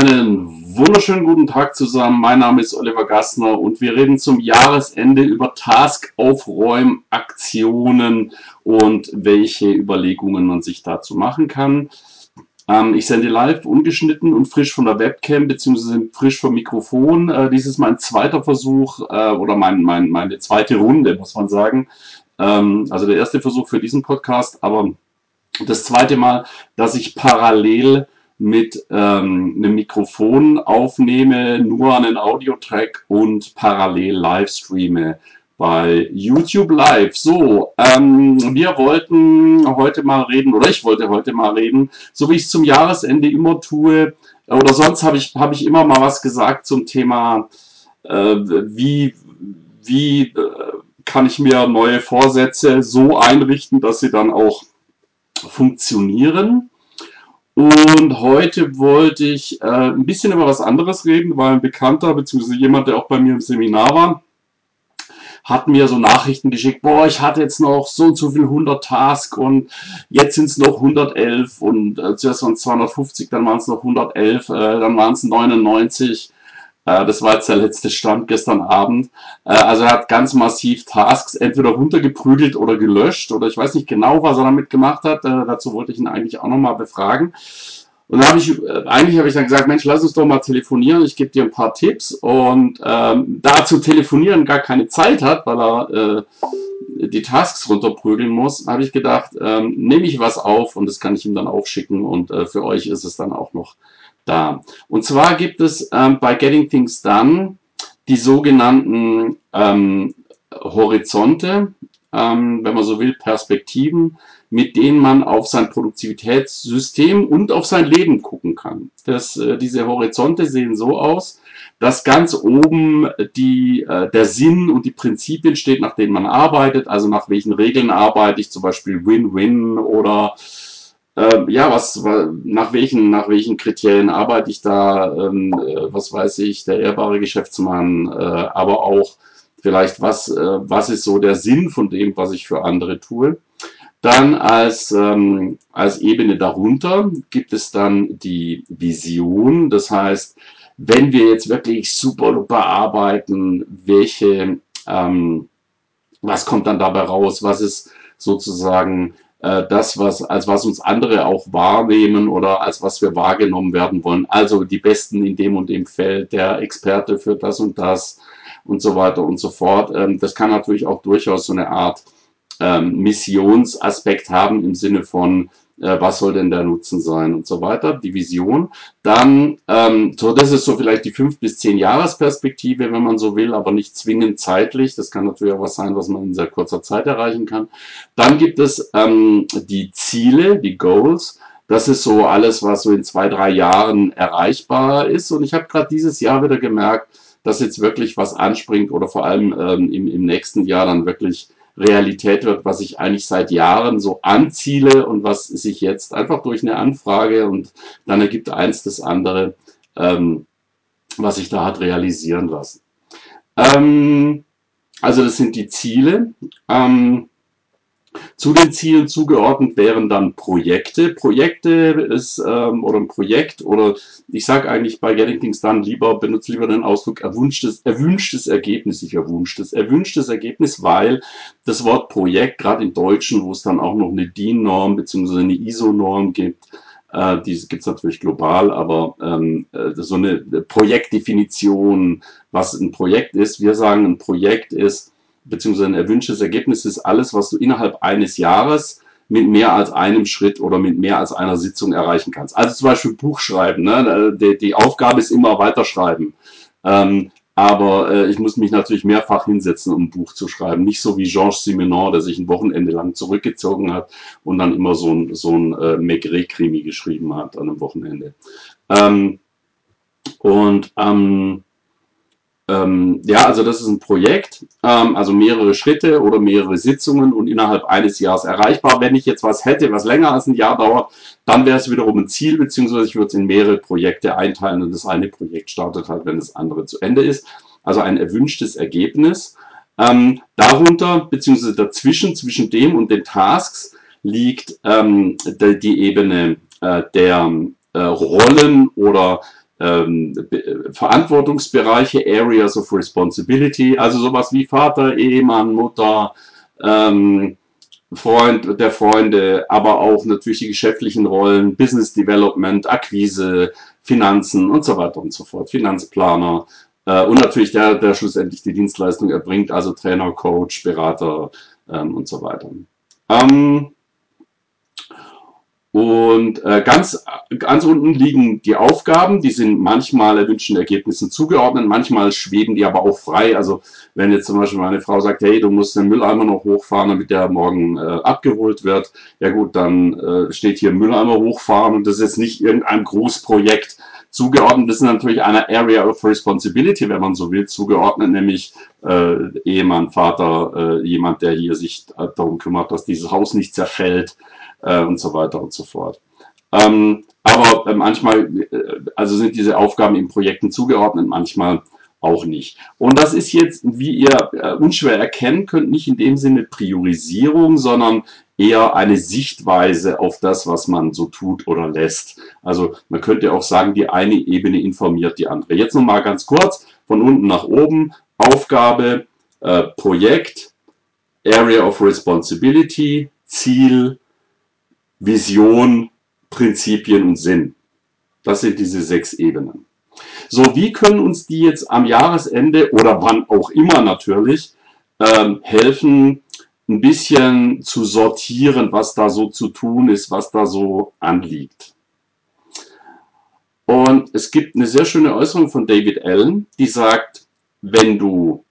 Einen wunderschönen guten Tag zusammen, mein Name ist Oliver Gassner und wir reden zum Jahresende über Taskaufräumaktionen und welche Überlegungen man sich dazu machen kann. Ich sende live, ungeschnitten und frisch von der Webcam bzw. frisch vom Mikrofon. Dies ist mein zweiter Versuch oder meine zweite Runde, muss man sagen. Also der erste Versuch für diesen Podcast, aber das zweite Mal, dass ich parallel mit einem Mikrofon aufnehme, nur einen Audiotrack und parallel live streame bei YouTube Live. So, wir wollten heute mal reden, oder ich wollte heute mal reden, so wie ich es zum Jahresende immer tue, oder sonst habe ich immer mal was gesagt zum Thema, wie kann ich mir neue Vorsätze so einrichten, dass sie dann auch funktionieren. Und heute wollte ich ein bisschen über was anderes reden, weil ein Bekannter, beziehungsweise jemand, der auch bei mir im Seminar war, hat mir so Nachrichten geschickt, boah, ich hatte jetzt noch so und so viel 100 Tasks und jetzt sind es noch 111 und zuerst waren es 250, dann waren es noch 111, dann waren es 99. Das war jetzt der letzte Stand gestern Abend. Also er hat ganz massiv Tasks entweder runtergeprügelt oder gelöscht oder ich weiß nicht genau, was er damit gemacht hat. Dazu wollte ich ihn eigentlich auch nochmal befragen. Und dann habe ich dann gesagt, Mensch, lass uns doch mal telefonieren. Ich gebe dir ein paar Tipps. Und da zu telefonieren gar keine Zeit hat, weil er die Tasks runterprügeln muss, habe ich gedacht, nehme ich was auf und das kann ich ihm dann aufschicken. Und für euch ist es dann auch noch da. Und zwar gibt es bei Getting Things Done die sogenannten Horizonte, wenn man so will, Perspektiven, mit denen man auf sein Produktivitätssystem und auf sein Leben gucken kann. Diese Horizonte sehen so aus, dass ganz oben der Sinn und die Prinzipien steht, nach denen man arbeitet, also nach welchen Regeln arbeite ich, zum Beispiel Win-Win oder ja, nach welchen Kriterien arbeite ich da, was weiß ich, der ehrbare Geschäftsmann, aber auch vielleicht, was ist so der Sinn von dem, was ich für andere tue. Dann als Ebene darunter gibt es dann die Vision, das heißt, wenn wir jetzt wirklich super arbeiten, was kommt dann dabei raus, was ist sozusagen das, als was uns andere auch wahrnehmen oder als was wir wahrgenommen werden wollen. Also die Besten in dem und dem Feld, der Experte für das und so weiter und so fort. Das kann natürlich auch durchaus so eine Art Missionsaspekt haben im Sinne von, was soll denn der Nutzen sein und so weiter, die Vision. Dann, das ist so vielleicht die 5- bis 10 Jahresperspektive, wenn man so will, aber nicht zwingend zeitlich. Das kann natürlich auch was sein, was man in sehr kurzer Zeit erreichen kann. Dann gibt es die Ziele, die Goals. Das ist so alles, was so in 2, 3 Jahren erreichbar ist. Und ich habe gerade dieses Jahr wieder gemerkt, dass jetzt wirklich was anspringt oder vor allem im nächsten Jahr dann wirklich Realität wird, was ich eigentlich seit Jahren so anziele und was sich jetzt einfach durch eine Anfrage und dann ergibt eins das andere, was sich da hat realisieren lassen. Also das sind die Ziele. Zu den Zielen zugeordnet wären dann Projekte. Oder ein Projekt oder ich sage eigentlich bei Getting Things Done benutze lieber den Ausdruck erwünschtes Ergebnis. Ich erwünschtes Ergebnis, weil das Wort Projekt gerade im Deutschen, wo es dann auch noch eine DIN-Norm bzw. eine ISO-Norm gibt, die gibt es natürlich global, aber so eine Projektdefinition, was ein Projekt ist. Wir sagen, ein Projekt ist beziehungsweise ein erwünschtes Ergebnis ist alles, was du innerhalb eines Jahres mit mehr als einem Schritt oder mit mehr als einer Sitzung erreichen kannst. Also zum Beispiel Buch schreiben, ne? Die Aufgabe ist immer weiterschreiben. Aber ich muss mich natürlich mehrfach hinsetzen, um ein Buch zu schreiben. Nicht so wie Georges Simenon, der sich ein Wochenende lang zurückgezogen hat und dann immer so ein Maigret-Krimi geschrieben hat an einem Wochenende. Ja, also das ist ein Projekt, also mehrere Schritte oder mehrere Sitzungen und innerhalb eines Jahres erreichbar. Wenn ich jetzt was hätte, was länger als ein Jahr dauert, dann wäre es wiederum ein Ziel, beziehungsweise ich würde es in mehrere Projekte einteilen und das eine Projekt startet halt, wenn das andere zu Ende ist. Also ein erwünschtes Ergebnis. Darunter, beziehungsweise dazwischen, zwischen dem und den Tasks, liegt die Ebene der Rollen oder Verantwortungsbereiche, Areas of Responsibility, also sowas wie Vater, Ehemann, Mutter, Freund der Freunde, aber auch natürlich die geschäftlichen Rollen, Business Development, Akquise, Finanzen und so weiter und so fort, Finanzplaner und natürlich der schlussendlich die Dienstleistung erbringt, also Trainer, Coach, Berater und so weiter. Ganz unten liegen die Aufgaben, die sind manchmal erwünschten Ergebnissen zugeordnet, manchmal schweben die aber auch frei. Also wenn jetzt zum Beispiel meine Frau sagt, hey, du musst den Mülleimer noch hochfahren, damit der morgen abgeholt wird, ja gut, dann steht hier Mülleimer hochfahren und das ist jetzt nicht irgendeinem Großprojekt zugeordnet, das ist natürlich einer Area of Responsibility, wenn man so will, zugeordnet, nämlich Ehemann, Vater, jemand, der hier sich darum kümmert, dass dieses Haus nicht zerfällt, und so weiter und so fort. Aber manchmal, also sind diese Aufgaben in Projekten zugeordnet, manchmal auch nicht. Und das ist jetzt, wie ihr unschwer erkennen könnt, nicht in dem Sinne Priorisierung, sondern eher eine Sichtweise auf das, was man so tut oder lässt. Also man könnte auch sagen, die eine Ebene informiert die andere. Jetzt nochmal ganz kurz, von unten nach oben, Aufgabe, Projekt, Area of Responsibility, Ziel, Vision, Prinzipien und Sinn. Das sind diese 6 Ebenen. So, wie können uns die jetzt am Jahresende oder wann auch immer natürlich helfen, ein bisschen zu sortieren, was da so zu tun ist, was da so anliegt? Und es gibt eine sehr schöne Äußerung von David Allen, die sagt, wenn du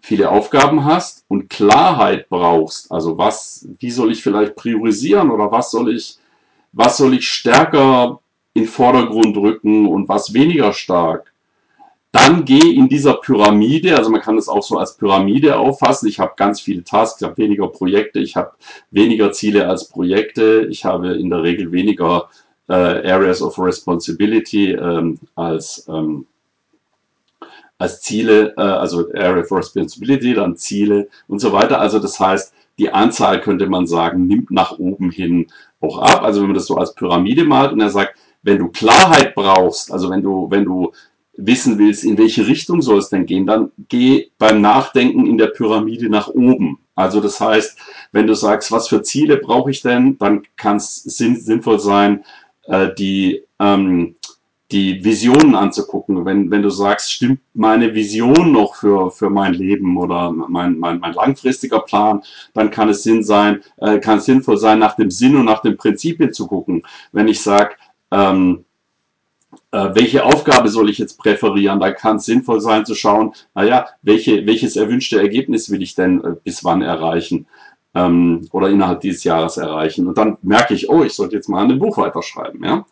viele Aufgaben hast und Klarheit brauchst, also wie soll ich vielleicht priorisieren oder was soll ich stärker in den Vordergrund rücken und was weniger stark, dann geh in dieser Pyramide, also man kann das auch so als Pyramide auffassen, ich habe ganz viele Tasks, ich habe weniger Projekte, ich habe weniger Ziele als Projekte, ich habe in der Regel weniger Areas of Responsibility als Ziele, also Area of Responsibility, dann Ziele und so weiter. Also das heißt, die Anzahl, könnte man sagen, nimmt nach oben hin auch ab. Also wenn man das so als Pyramide malt und er sagt, wenn du Klarheit brauchst, also wenn du wissen willst, in welche Richtung soll es denn gehen, dann geh beim Nachdenken in der Pyramide nach oben. Also das heißt, wenn du sagst, was für Ziele brauche ich denn, dann kann es sinnvoll sein, die Visionen anzugucken. Wenn du sagst, stimmt meine Vision noch für mein Leben oder mein langfristiger Plan, dann kann es sinnvoll sein, nach dem Sinn und nach den Prinzipien zu gucken. Wenn ich sage, welche Aufgabe soll ich jetzt präferieren, dann kann es sinnvoll sein zu schauen, naja, welches erwünschte Ergebnis will ich denn bis wann erreichen oder innerhalb dieses Jahres erreichen. Und dann merke ich, oh, ich sollte jetzt mal an dem Buch weiterschreiben, ja.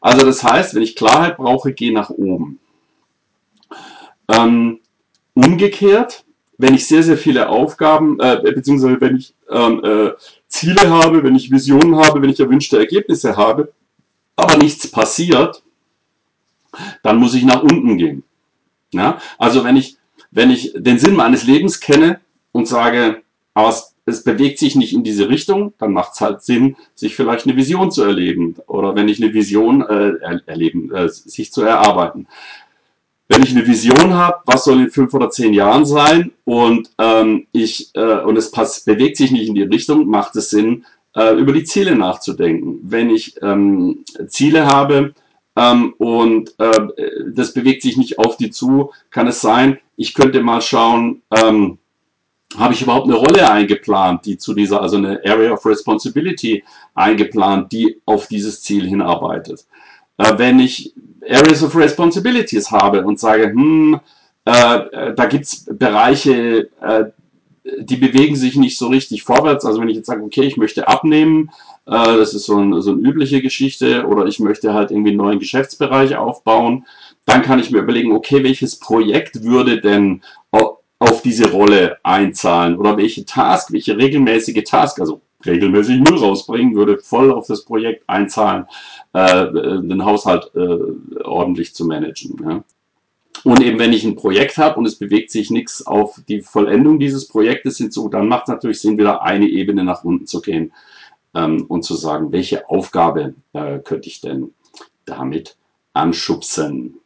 Also das heißt, wenn ich Klarheit brauche, gehe nach oben. Umgekehrt, wenn ich sehr, sehr viele Aufgaben, beziehungsweise wenn ich Ziele habe, wenn ich Visionen habe, wenn ich erwünschte Ergebnisse habe, aber nichts passiert, dann muss ich nach unten gehen. Ja? Also wenn ich den Sinn meines Lebens kenne und sage, aber es bewegt sich nicht in diese Richtung, dann macht es halt Sinn, sich vielleicht eine Vision zu erleben oder wenn ich eine Vision sich zu erarbeiten. Wenn ich eine Vision habe, was soll in 5 oder 10 Jahren sein und bewegt sich nicht in die Richtung, macht es Sinn, über die Ziele nachzudenken. Wenn ich Ziele habe das bewegt sich nicht auf die zu, kann es sein, ich könnte mal schauen, habe ich überhaupt eine Rolle eingeplant, also eine Area of Responsibility eingeplant, die auf dieses Ziel hinarbeitet. Wenn ich Areas of Responsibilities habe und sage, da gibt es Bereiche, die bewegen sich nicht so richtig vorwärts, also wenn ich jetzt sage, okay, ich möchte abnehmen, das ist so eine übliche Geschichte, oder ich möchte halt irgendwie einen neuen Geschäftsbereich aufbauen, dann kann ich mir überlegen, okay, welches Projekt würde denn auf diese Rolle einzahlen oder welche regelmäßige Task, also regelmäßig Müll rausbringen, würde voll auf das Projekt einzahlen, den Haushalt ordentlich zu managen. Ja. Und eben wenn ich ein Projekt habe und es bewegt sich nichts auf die Vollendung dieses Projektes hinzu, dann macht es natürlich Sinn, wieder eine Ebene nach unten zu gehen und zu sagen, welche Aufgabe könnte ich denn damit anschubsen.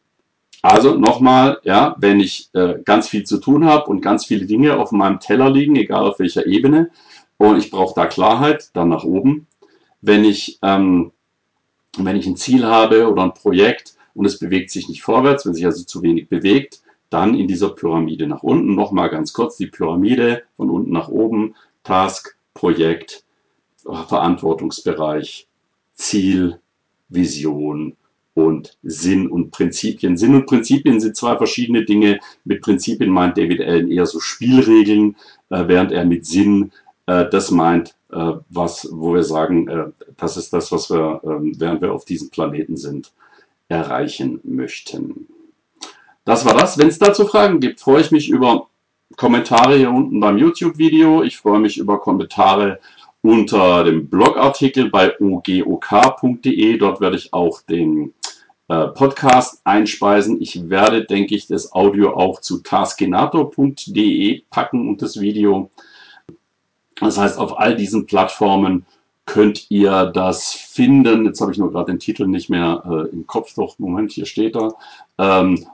Also nochmal, ja, wenn ich ganz viel zu tun habe und ganz viele Dinge auf meinem Teller liegen, egal auf welcher Ebene, und ich brauche da Klarheit, dann nach oben. Wenn ich ein Ziel habe oder ein Projekt und es bewegt sich nicht vorwärts, wenn sich also zu wenig bewegt, dann in dieser Pyramide nach unten. Nochmal ganz kurz die Pyramide von unten nach oben. Task, Projekt, Verantwortungsbereich, Ziel, Vision und Sinn und Prinzipien. Sinn und Prinzipien sind zwei verschiedene Dinge. Mit Prinzipien meint David Allen eher so Spielregeln, während er mit Sinn das meint, wo wir sagen, das ist das, was wir, während wir auf diesem Planeten sind, erreichen möchten. Das war das. Wenn es dazu Fragen gibt, freue ich mich über Kommentare hier unten beim YouTube-Video. Ich freue mich über Kommentare unter dem Blogartikel bei ogok.de. Dort werde ich auch den Podcast einspeisen. Ich werde, denke ich, das Audio auch zu taskgenator.de packen und das Video. Das heißt, auf all diesen Plattformen könnt ihr das finden. Jetzt habe ich nur gerade den Titel nicht mehr im Kopf. Doch, Moment, hier steht er.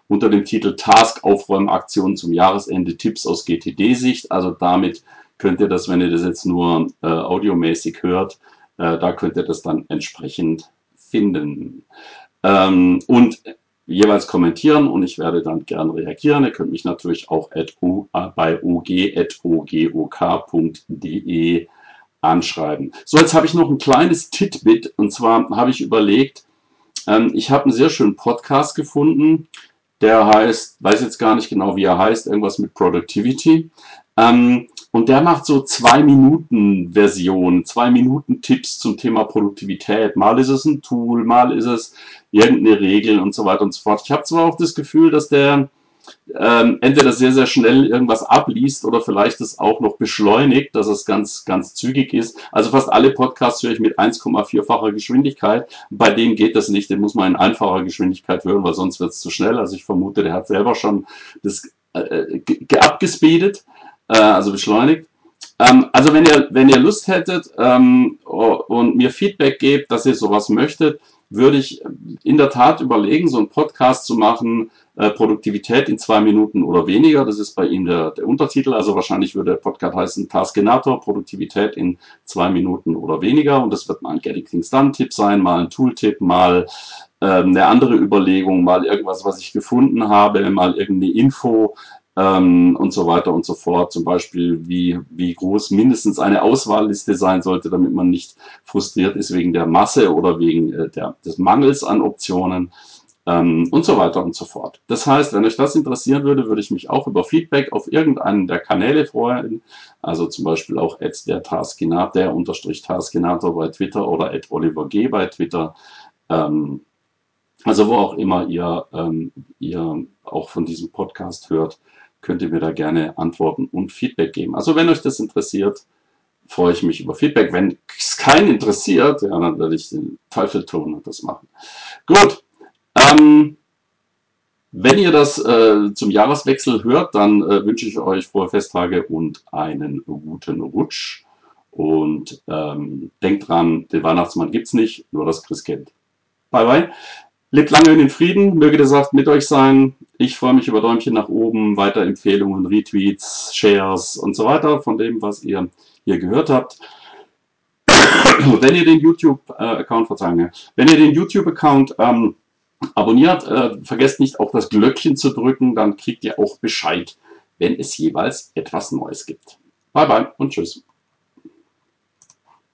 Unter dem Titel Task Aufräumaktionen zum Jahresende, Tipps aus GTD-Sicht. Also damit könnt ihr das, wenn ihr das jetzt nur audiomäßig hört, da könnt ihr das dann entsprechend finden. Und jeweils kommentieren und ich werde dann gerne reagieren. Ihr könnt mich natürlich auch bei og@ogok.de anschreiben. So, jetzt habe ich noch ein kleines Titbit und zwar habe ich überlegt, ich habe einen sehr schönen Podcast gefunden, der heißt, weiß jetzt gar nicht genau, wie er heißt, irgendwas mit Productivity. Und der macht so 2-Minuten-Versionen, 2-Minuten-Tipps zum Thema Produktivität. Mal ist es ein Tool, mal ist es irgendeine Regel und so weiter und so fort. Ich habe zwar auch das Gefühl, dass der entweder sehr, sehr schnell irgendwas abliest oder vielleicht es auch noch beschleunigt, dass es ganz, ganz zügig ist. Also fast alle Podcasts höre ich mit 1,4-facher Geschwindigkeit. Bei dem geht das nicht, den muss man in einfacher Geschwindigkeit hören, weil sonst wird es zu schnell. Also ich vermute, der hat selber schon das abgespeedet. Also beschleunigt. Also wenn ihr Lust hättet und mir Feedback gebt, dass ihr sowas möchtet, würde ich in der Tat überlegen, so einen Podcast zu machen, Produktivität in 2 Minuten oder weniger. Das ist bei ihm der Untertitel. Also wahrscheinlich würde der Podcast heißen Taskgenator, Produktivität in 2 Minuten oder weniger. Und das wird mal ein Getting Things Done Tipp sein, mal ein Tooltip, mal eine andere Überlegung, mal irgendwas, was ich gefunden habe, mal irgendeine Info, und so weiter und so fort. Zum Beispiel, wie groß mindestens eine Auswahlliste sein sollte, damit man nicht frustriert ist wegen der Masse oder wegen des Mangels an Optionen und so weiter und so fort. Das heißt, wenn euch das interessieren würde, würde ich mich auch über Feedback auf irgendeinen der Kanäle freuen. Also zum Beispiel auch @der_Taskgenator bei Twitter oder @OliverG bei Twitter. Also wo auch immer ihr auch von diesem Podcast hört, könnt ihr mir da gerne Antworten und Feedback geben. Also wenn euch das interessiert, freue ich mich über Feedback. Wenn es keinen interessiert, ja, dann werde ich den Teufel tun und das machen. Gut, wenn ihr das zum Jahreswechsel hört, dann wünsche ich euch frohe Festtage und einen guten Rutsch. Und denkt dran, den Weihnachtsmann gibt es nicht, nur das Christkind. Bye, bye. Lebt lange in den Frieden, möge der Saft mit euch sein. Ich freue mich über Däumchen nach oben, Weiterempfehlungen, Retweets, Shares und so weiter von dem, was ihr hier gehört habt. Wenn ihr den YouTube-Account, abonniert, vergesst nicht auch das Glöckchen zu drücken, dann kriegt ihr auch Bescheid, wenn es jeweils etwas Neues gibt. Bye bye und tschüss.